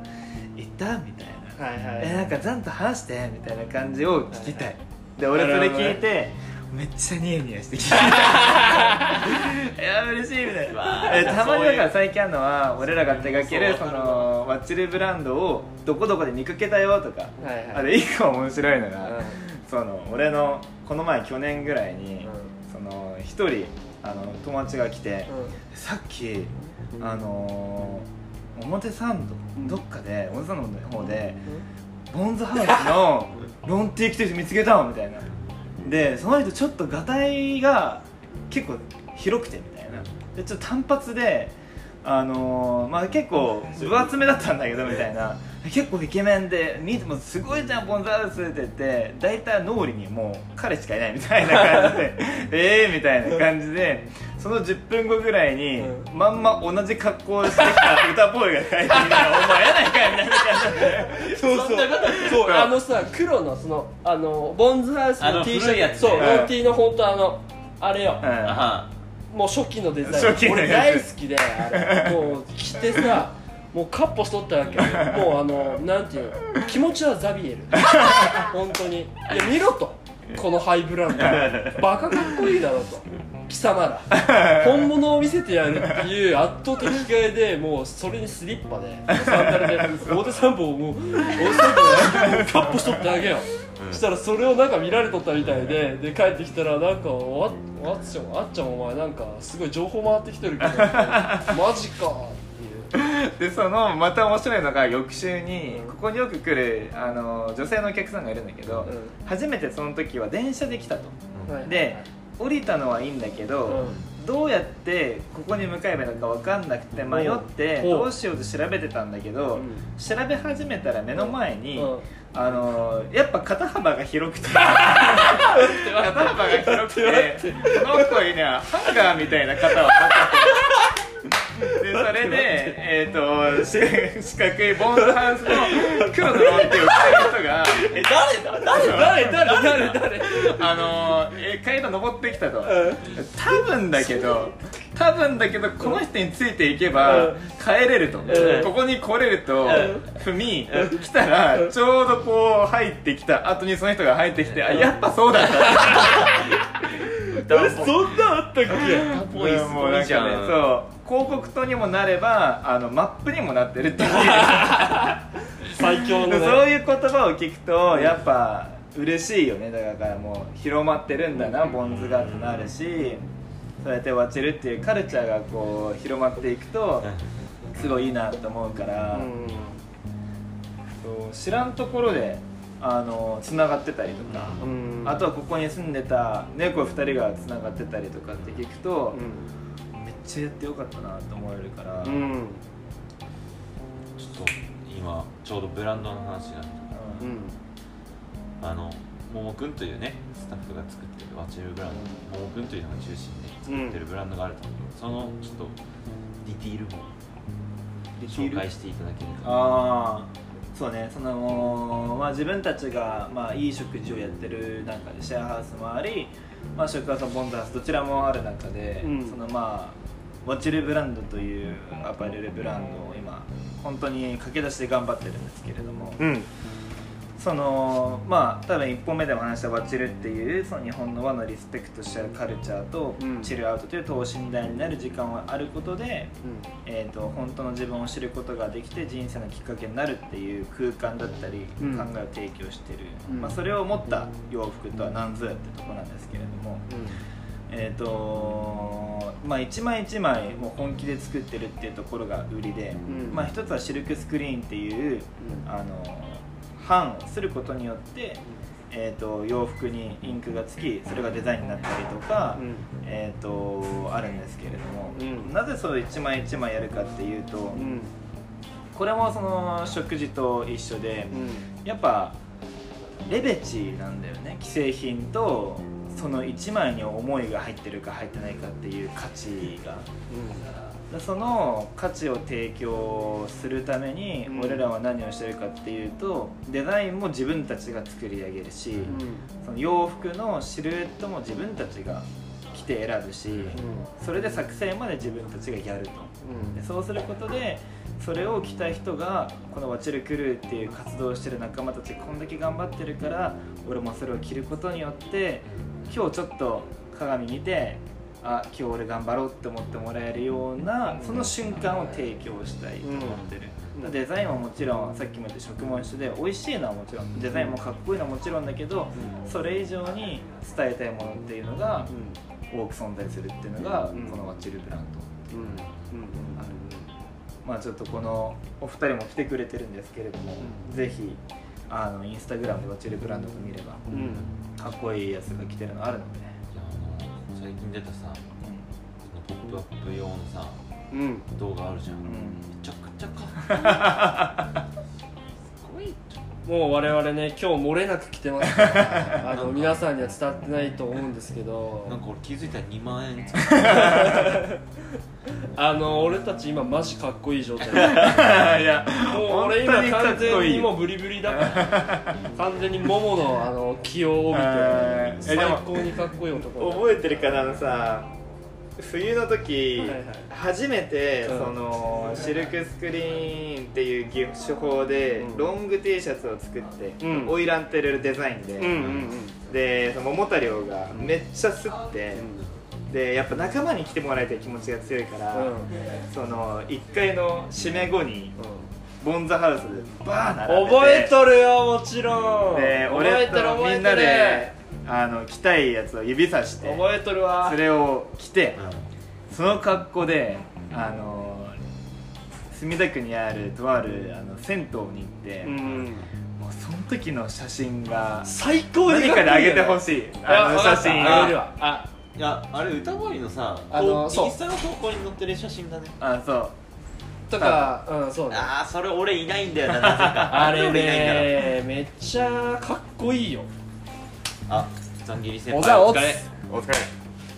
行ったみたいな、はいはいはい、なんかちゃんと話してみたいな感じを聞きたい、はいはい、で俺それ聞いてめっちゃニヤニヤしてきたいや嬉しいみたいなたまにだから最近あるのは俺らが手掛けるそのワッチルブランドをどこどこで見かけたよとか、はいはい、あれ一個面白いのが、うん、その俺のこの前去年ぐらいに、うん、その一人友達が来て、うん、さっき表参道どっかで表参道の方で、うん、ボンズハウスのロン T 着てる人見つけたみたいなで、その人ちょっとガタイが結構広くてみたいなで、ちょっと単発でまあ結構分厚めだったんだけどみたいな結構イケメンで、見てもすごいじゃんボンズハウスって言って大体脳裏にもう彼しかいないみたいな感じでみたいな感じでその10分後ぐらいに、うん、まんま同じ格好をしてきた歌ボーイが帰ってきたらお前やないかみたいな感じでそうそうそうさ、黒のそのボンズハウスの T シャツやつ、ね、そう、ロン T のほんとあれよ、うん、あもう初期のデザイン俺大好きであれもう着てさもうカッポしとったわけもうなんていうの気持ちはザビエル本当にいや見ろとこのハイブランドバカかっこいいだろと貴様ら本物を見せてやるっていう圧倒的着替えでもうそれにスリッパでサンダルで表参道をもうカッポしとったわけよしたらそれをなんか見られとったみたいで、で帰ってきたらなんかあっちゃんお前なんかすごい情報回ってきてるけどマジかっていうでそのまた面白いのが翌週に、うん、ここによく来る女性のお客さんがいるんだけど、うん、初めてその時は電車で来たと、うん、で降りたのはいいんだけど、うん、どうやってここに向かえばいいのか分かんなくて迷って、うん、どうしようと調べてたんだけど、うん、調べ始めたら目の前に、うんうんやっぱ肩幅が広くてこの子にねハンガーみたいな肩を持っててでそれで四角いボンズハウスの黒のロン T を着てる人が誰階段登ってきたと、うん、多分だけどこの人についていけば帰れると、ここに来れると踏み、来たらちょうどこう入ってきた後にその人が入ってきて、あ、やっぱそうだったそんなあったっけポイスポイじゃん、ね、そう広告塔にもなればマップにもなってるっていう最強の、ね、そういう言葉を聞くとやっぱ嬉しいよね。だからもう広まってるんだな、ボンズがってなるし、そうやってワチルっていうカルチャーがこう広まっていくとすごいいいなと思うから、うん、知らんところでつながってたりとか、うん、あとはここに住んでた猫2人がつながってたりとかって聞くと、うん、めっちゃやってよかったなと思えるから、うん、ちょっと今ちょうどブランドの話になってたから、うん、ももくんというねスタッフが作ってるワチルブランド、ももくんというのが中心で作ってるブランドがあると思う、うん、そのちょっとディティールも紹介していただけると。ああ、そうね。そのまあ自分たちがまあいい食事をやってる中でシェアハウスもあり、まあ食ハウスボンズハウスどちらもある中で、うん、そのまあワチルブランドというアパレルブランドを今本当に駆け出しで頑張ってるんですけれども。うんそのまあ多分1本目でも話したワチルっていうその日本の和のリスペクトしたカルチャーと、うん、チルアウトという等身大になる時間があることで、うん本当の自分を知ることができて人生のきっかけになるっていう空間だったり、うん、考えを提供してる、うんまあ、それを持った洋服とは何ぞやってとこなんですけれども、うんまあ、一枚一枚もう本気で作ってるっていうところが売りで、うんまあ、一つはシルクスクリーンっていう、うん版をすることによって、洋服にインクがつきそれがデザインになったりとか、うんあるんですけれども、うん、なぜそう一枚一枚やるかっていうと、うん、これもその食事と一緒で、うん、やっぱレベチなんだよね。既製品とその一枚に思いが入ってるか入ってないかっていう価値が、うんその価値を提供するために俺らは何をしてるかっていうと、デザインも自分たちが作り上げるし、その洋服のシルエットも自分たちが着て選ぶし、それで作戦まで自分たちがやると、でそうすることでそれを着た人がこのワチルクルーっていう活動してる仲間たちこんだけ頑張ってるから俺もそれを着ることによって今日ちょっと鏡見てあ今日俺頑張ろうって思ってもらえるようなその瞬間を提供したいと思ってる。デザインはもちろんさっきも言った食も一緒で美味しいのはもちろんデザインもかっこいいのはもちろんだけど、それ以上に伝えたいものっていうのが多く存在するっていうのがこのワチルブランド、まあちょっとこのお二人も来てくれてるんですけれども、ぜひインスタグラムでワチルブランドと見ればかっこいいやつが着てるのあるので、最近出たさポップアップ用のさ動画あるじゃん、めちゃくちゃかっこいい。もう我々ね今日漏れなく着てますから皆さんには伝わってないと思うんですけど、なんか俺気づいたら2万円使って俺たち今マジかっこいい状態いやもう俺今完全にもうブリブリだから完全にモモの気を帯びて最高にかっこいい男覚えてるかな。さ冬の時、初めてそのシルクスクリーンっていう手法でロング T シャツを作ってオイランテレルデザインで桃太郎がめっちゃすってでやっぱ仲間に来てもらいたい気持ちが強いからその1回の締め後にボンザハウスでバー並んでて覚えとるよもちろんで俺とみんなで着たいやつを指さして覚えとるわ。それを着て、その格好で墨田区にあるとある銭湯に行って、もうその時の写真が最高に何かであげてほしい。写真いやあれ歌声のさインスタの投稿に載ってる写真だね。あそうとか、そうね。ああそれ俺いないんだよなぜか。あれねめっちゃかっこいいよ。あ、ザンギリ先輩お疲れお疲れ。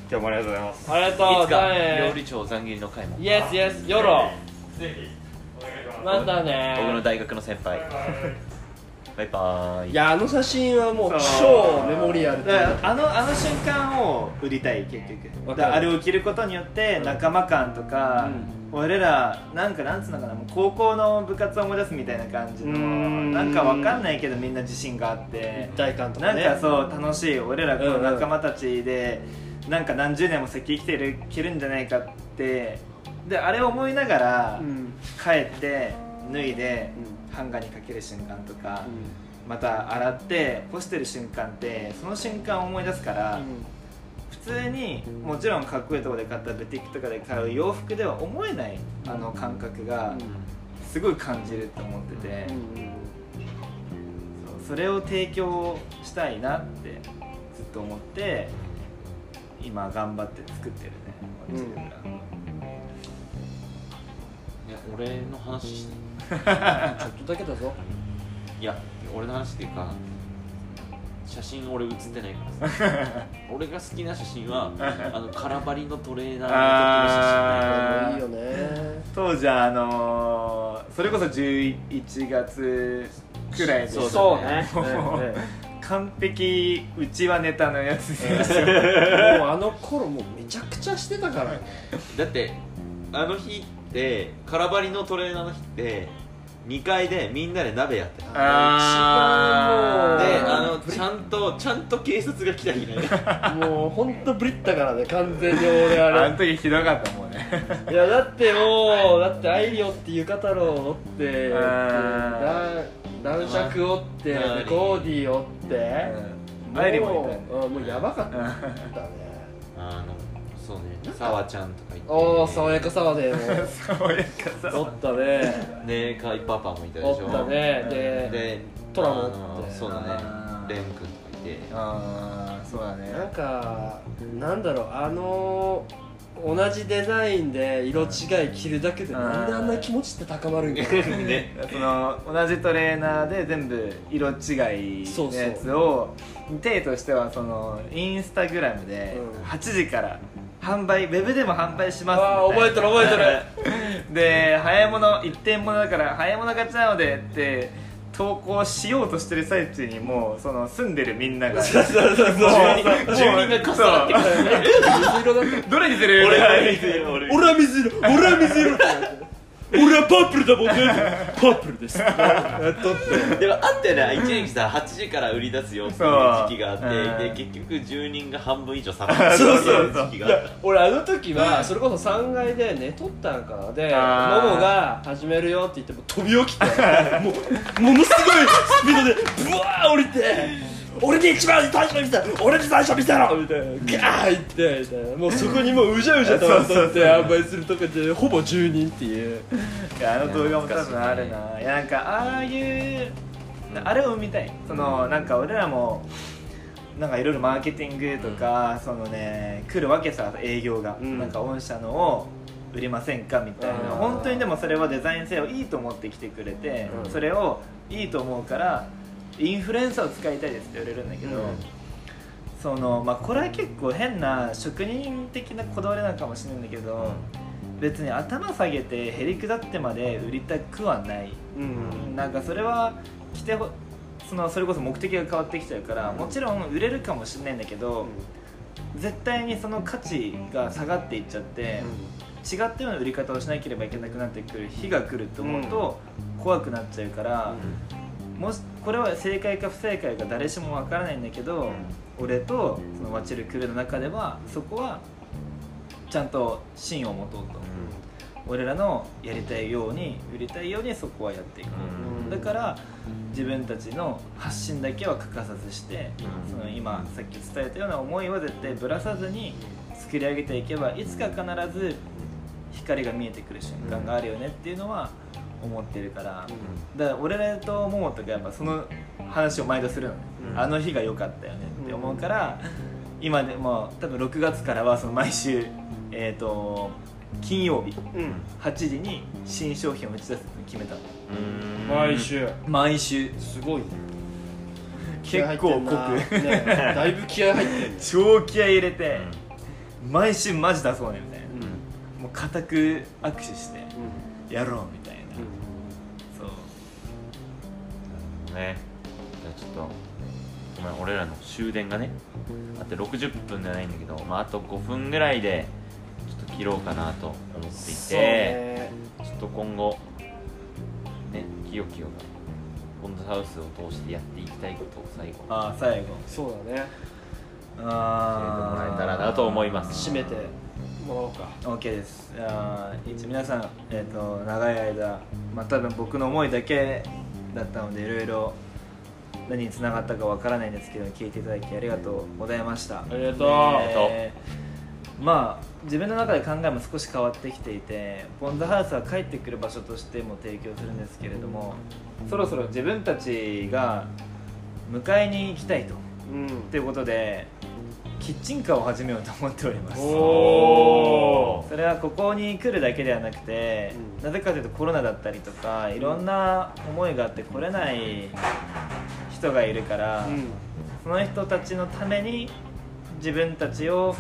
今日もありがとうございます。ありがとう。いつか料理長ザンギリの会もイエスイエスヨロぜひお願いします。またね僕の大学の先輩バイバーイ。いやあの写真はもう超メモリアルだ。あの瞬間を売りたい結局。あれを着ることによって仲間感とか俺らなんかなんつうのかなもう高校の部活を思い出すみたいな感じのなんかわかんないけどみんな自信があって一体感とかねなんかそう楽しい俺らこの仲間たちでなんか何十年も先生生きるんじゃないかってであれを思いながら帰って脱いでハンガーにかける瞬間とかまた洗って干してる瞬間ってその瞬間を思い出すから。普通にもちろんかっこいいところで買ったブティックとかで買う洋服では思えないあの感覚がすごい感じると思ってて、それを提供したいなってずっと思って今頑張って作ってるね、いや俺の話してちょっとだけだぞ。いや俺の話っていうか写真俺写ってないからさ俺が好きな写真は空張りのトレーナーの時の写真だよ。いいよね。当時それこそ11月くらいでそうね完璧うちはネタのやつですよもうあの頃もうめちゃくちゃしてたからねだってあの日って空張りのトレーナーの日って2階でみんなで鍋やってた。あーでちゃんと警察が来た日ねもうほんとブリッだからね完全に俺あれあの時ひどかったもんねいやだってもうだってアイリオって浴衣ろを折って男爵折ってゴーディ折ってアイリもいたよね。もうやばかったね。そうね、サワちゃんとかいておー、爽やかサワでもう爽やかサワおったねで、カイパパもいたでしょおったねで、トラもおってそうだね、レン君とかいてあー、そうだねなんか、なんだろう、同じデザインで色違い着るだけでなんであんな気持ちって高まるんやねその同じトレーナーで全部色違いのやつを手としてはそのインスタグラムで8時から販売ウェブでも販売しますみたいな。覚えとる覚えとるで、早いもの一点ものだから早いもの勝ちなのでって投稿しようとしてる最中にもうその住んでるみんなが住人が重なってくる。どれにする？俺は水色、俺は水色、俺はパープルだもんね。パープルです。でもあったよね、1年期さ8時から売り出すよっていう時期があって、で結局住人が半分以上下がったっていう時期があった。俺あの時はそれこそ3階で寝とったんかなで、モモが始めるよって言っても飛び起きて、ものすごいスピードでブワー降りて。俺に一番最初に見た俺に最初見たろみたいなガーッてもうそこにもううじゃうじゃとまとって販売するとかでほぼ住人っていうあの動画も多分あるな、ね、いやなんかああいうあれを生みたい、そのなんか俺らもなんかいろいろマーケティングとか、そのね来るわけさ営業が、なんか御社のを売りませんかみたいな、本当にでもそれはデザイン性をいいと思ってきてくれて、それをいいと思うからインフルエンサーを使いたいですって言われるんだけど、そのまあ、これは結構変な職人的なこだわりなのかもしれないんだけど、別に頭下げてへりくだってまで売りたくはない、なんかそれは来てそれこそ目的が変わってきちゃうから、もちろん売れるかもしれないんだけど、絶対にその価値が下がっていっちゃって、違ったような売り方をしなければいけなくなってくる日が来ると思うと怖くなっちゃうから、もしこれは正解か不正解か誰しもわからないんだけど、俺とそのワチルクルの中ではそこはちゃんと芯を持とうと、俺らのやりたいように売りたいようにそこはやっていこう、だから自分たちの発信だけは欠かさずして、その今さっき伝えたような思いは絶対ぶらさずに作り上げていけば、いつか必ず光が見えてくる瞬間があるよねっていうのは思ってるから、だから俺らとモモとかやっぱその話を毎度するの、あの日が良かったよねって思うから、今でも多分6月からはその毎週、金曜日、8時に新商品を打ち出すって決めたの。毎週すごいね。結構濃く、ね、だいぶ気合入ってる。超気合入れて、毎週マジ出そうねみたいな、もう固く握手して、やろうみたいな。ね、じゃあちょっとごめん、俺らの終電がねあって60分じゃないんだけど、まあ、あと5分ぐらいでちょっと切ろうかなと思っていて、ちょっと今後ねキヨキヨがポンドハウスを通してやっていきたいことを最後そうだね、あ教えてもらえたらなと思います。締めてもらおうか。 OK です。いつ皆さん、長い間、多分僕の思いだけだったのでいろいろ何につながったかわからないんですけど、聞いていただきありがとうございました。ありがとう。まあ自分の中で考えも少し変わってきていて、ポンドハウスは帰ってくる場所としても提供するんですけれども、そろそろ自分たちが迎えに行きたいと、ということでキッチンカーを始めようと思っております。それはここに来るだけではなくて、なぜかというとコロナだったりとかいろんな思いがあって来れない人がいるから、その人たちのために自分たちを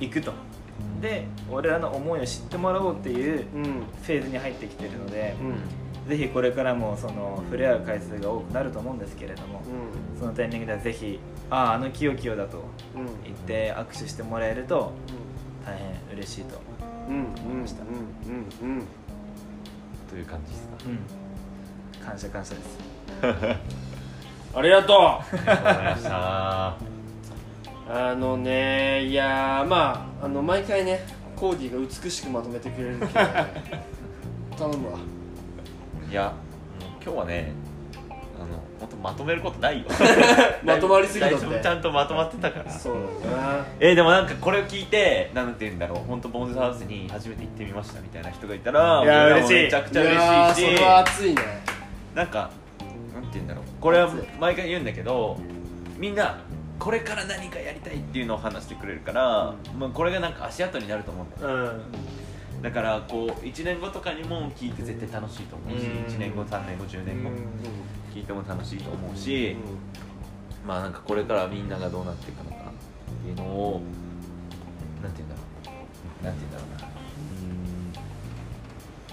行くと、で俺らの思いを知ってもらおうっていうフェーズに入ってきているので、ぜひこれからも触れ合う回数が多くなると思うんですけれども、そのタイミングではぜひあのキヨキヨだと言って握手してもらえると大変嬉しいと思いました。という感じですか。感謝です。ありがとう。いや毎回ねコーディが美しくまとめてくれるけど頼むわ。いや今日はね本当まとめることないよ。まとまりすぎだって。最初もちゃんとまとまってたから。そうだな。でもなんかこれを聞いてなんていうんだろう、本当ボンズハウスに初めて行ってみましたみたいな人がいたら、いや嬉しい。めちゃくちゃ嬉しいし。それは熱いね。なんかなんていうんだろう。これは毎回言うんだけど、みんなこれから何かやりたいっていうのを話してくれるから、まあこれがなんか足跡になると思うんだよね。だからこう1年後とかにも聞いて絶対楽しいと思うし、1年後3年後10年後聞いても楽しいと思うし、まあなんかこれからみんながどうなっていくのかなっていうのをなんていうんだろうな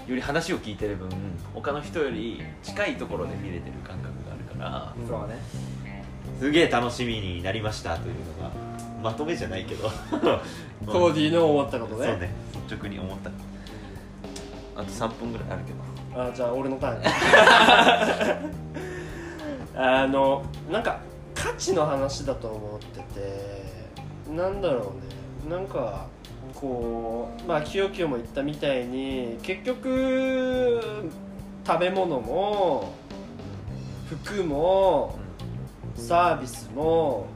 より話を聞いてる分、他の人より近いところで見れてる感覚があるから、そうね、すげえ楽しみになりましたというのがまとめじゃないけど、コーディーの思ったことね。そうね、率直に思った。あと3分ぐらいあるけど。あ、じゃあ俺のターン。なんか価値の話だと思ってて、なんだろうね、なんか。こうまあ、清々も言ったみたいに結局食べ物も服もサービスも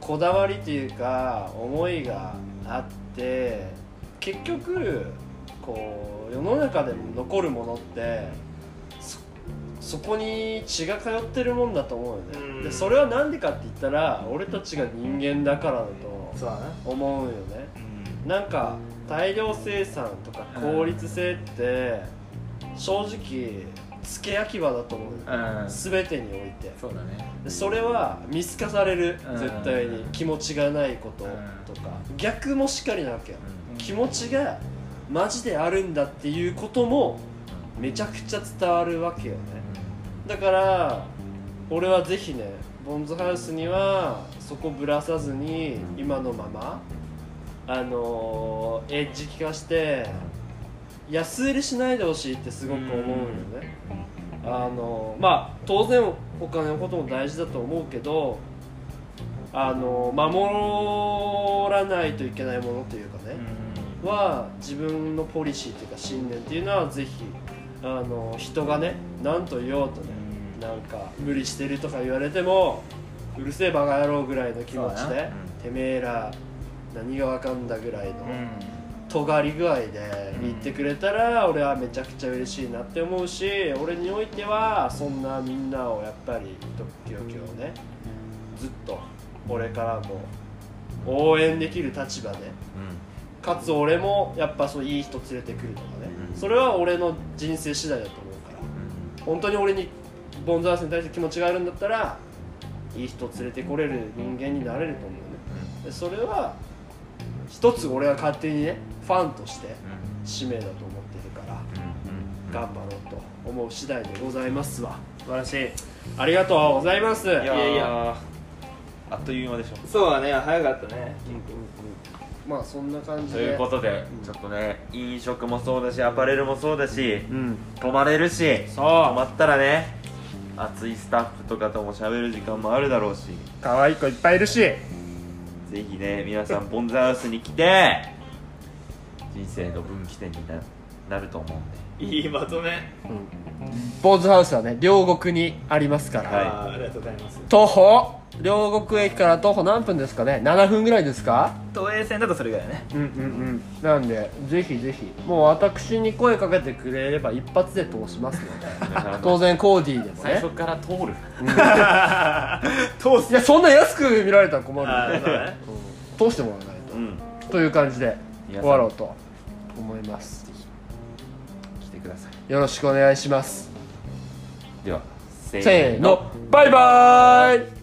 こだわりというか思いがあって結局こう世の中でも残るものってそこに血が通ってるもんだと思うよね。でそれはなんでかって言ったら俺たちが人間だからだと思うよね。なんか大量生産とか効率性って正直付け焼き場だと思う、全てにおいて。 そうだね。それは見透かされる、絶対に気持ちがないこととか逆もしっかりなわけよ。気持ちがマジであるんだっていうこともめちゃくちゃ伝わるわけよね。だから俺はぜひね、ボンズハウスにはそこぶらさずに今のままエッジ効かして安売りしないでほしいってすごく思うよね。まあ当然お金のことも大事だと思うけど、守らないといけないものというかね、は自分のポリシーというか信念っていうのはぜひ人がね何と言おうとね、なんか無理してるとか言われてもうるせえバカ野郎ぐらいの気持ちで、てめえら何がわかんだぐらいの尖り具合で言ってくれたら俺はめちゃくちゃ嬉しいなって思うし、俺においてはそんなみんなをやっぱりキヨキヨね、ずっと俺からも応援できる立場で、かつ俺もやっぱそういい人連れてくるとかね、それは俺の人生次第だと思うから、本当に俺にボンズハウスに対して気持ちがあるんだったらいい人連れてこれる人間になれると思うね。それは一つ俺は勝手にねファンとして使命だと思ってるから頑張ろうと思う次第でございますわ。素晴らしい、ありがとうございます。いやいや、あっという間でしょ。そうだね、早かったね、まあそんな感じでということで、ちょっとね飲食もそうだしアパレルもそうだし、泊まれるし、そう泊まったらね熱いスタッフとかとも喋る時間もあるだろうし、可愛い子いっぱいいるし、ぜひね、皆さんボンズハウスに来て人生の分岐点になると思うんで。いいまとめ、ボンズハウスはね、両国にありますから、はい、ありがとうございます。徒歩、両国駅から徒歩何分ですかね、7分ぐらいですか、東映線だとそれぐらいね。なんで、ぜひぜひもう私に声かけてくれれば一発で通しますので当然コーディーですね、最初から通るいやそんな安く見られたら困るんで、ね、通してもらわないと、という感じで終わろうと思います。来てください、よろしくお願いします。ではせーの、バイバーイ。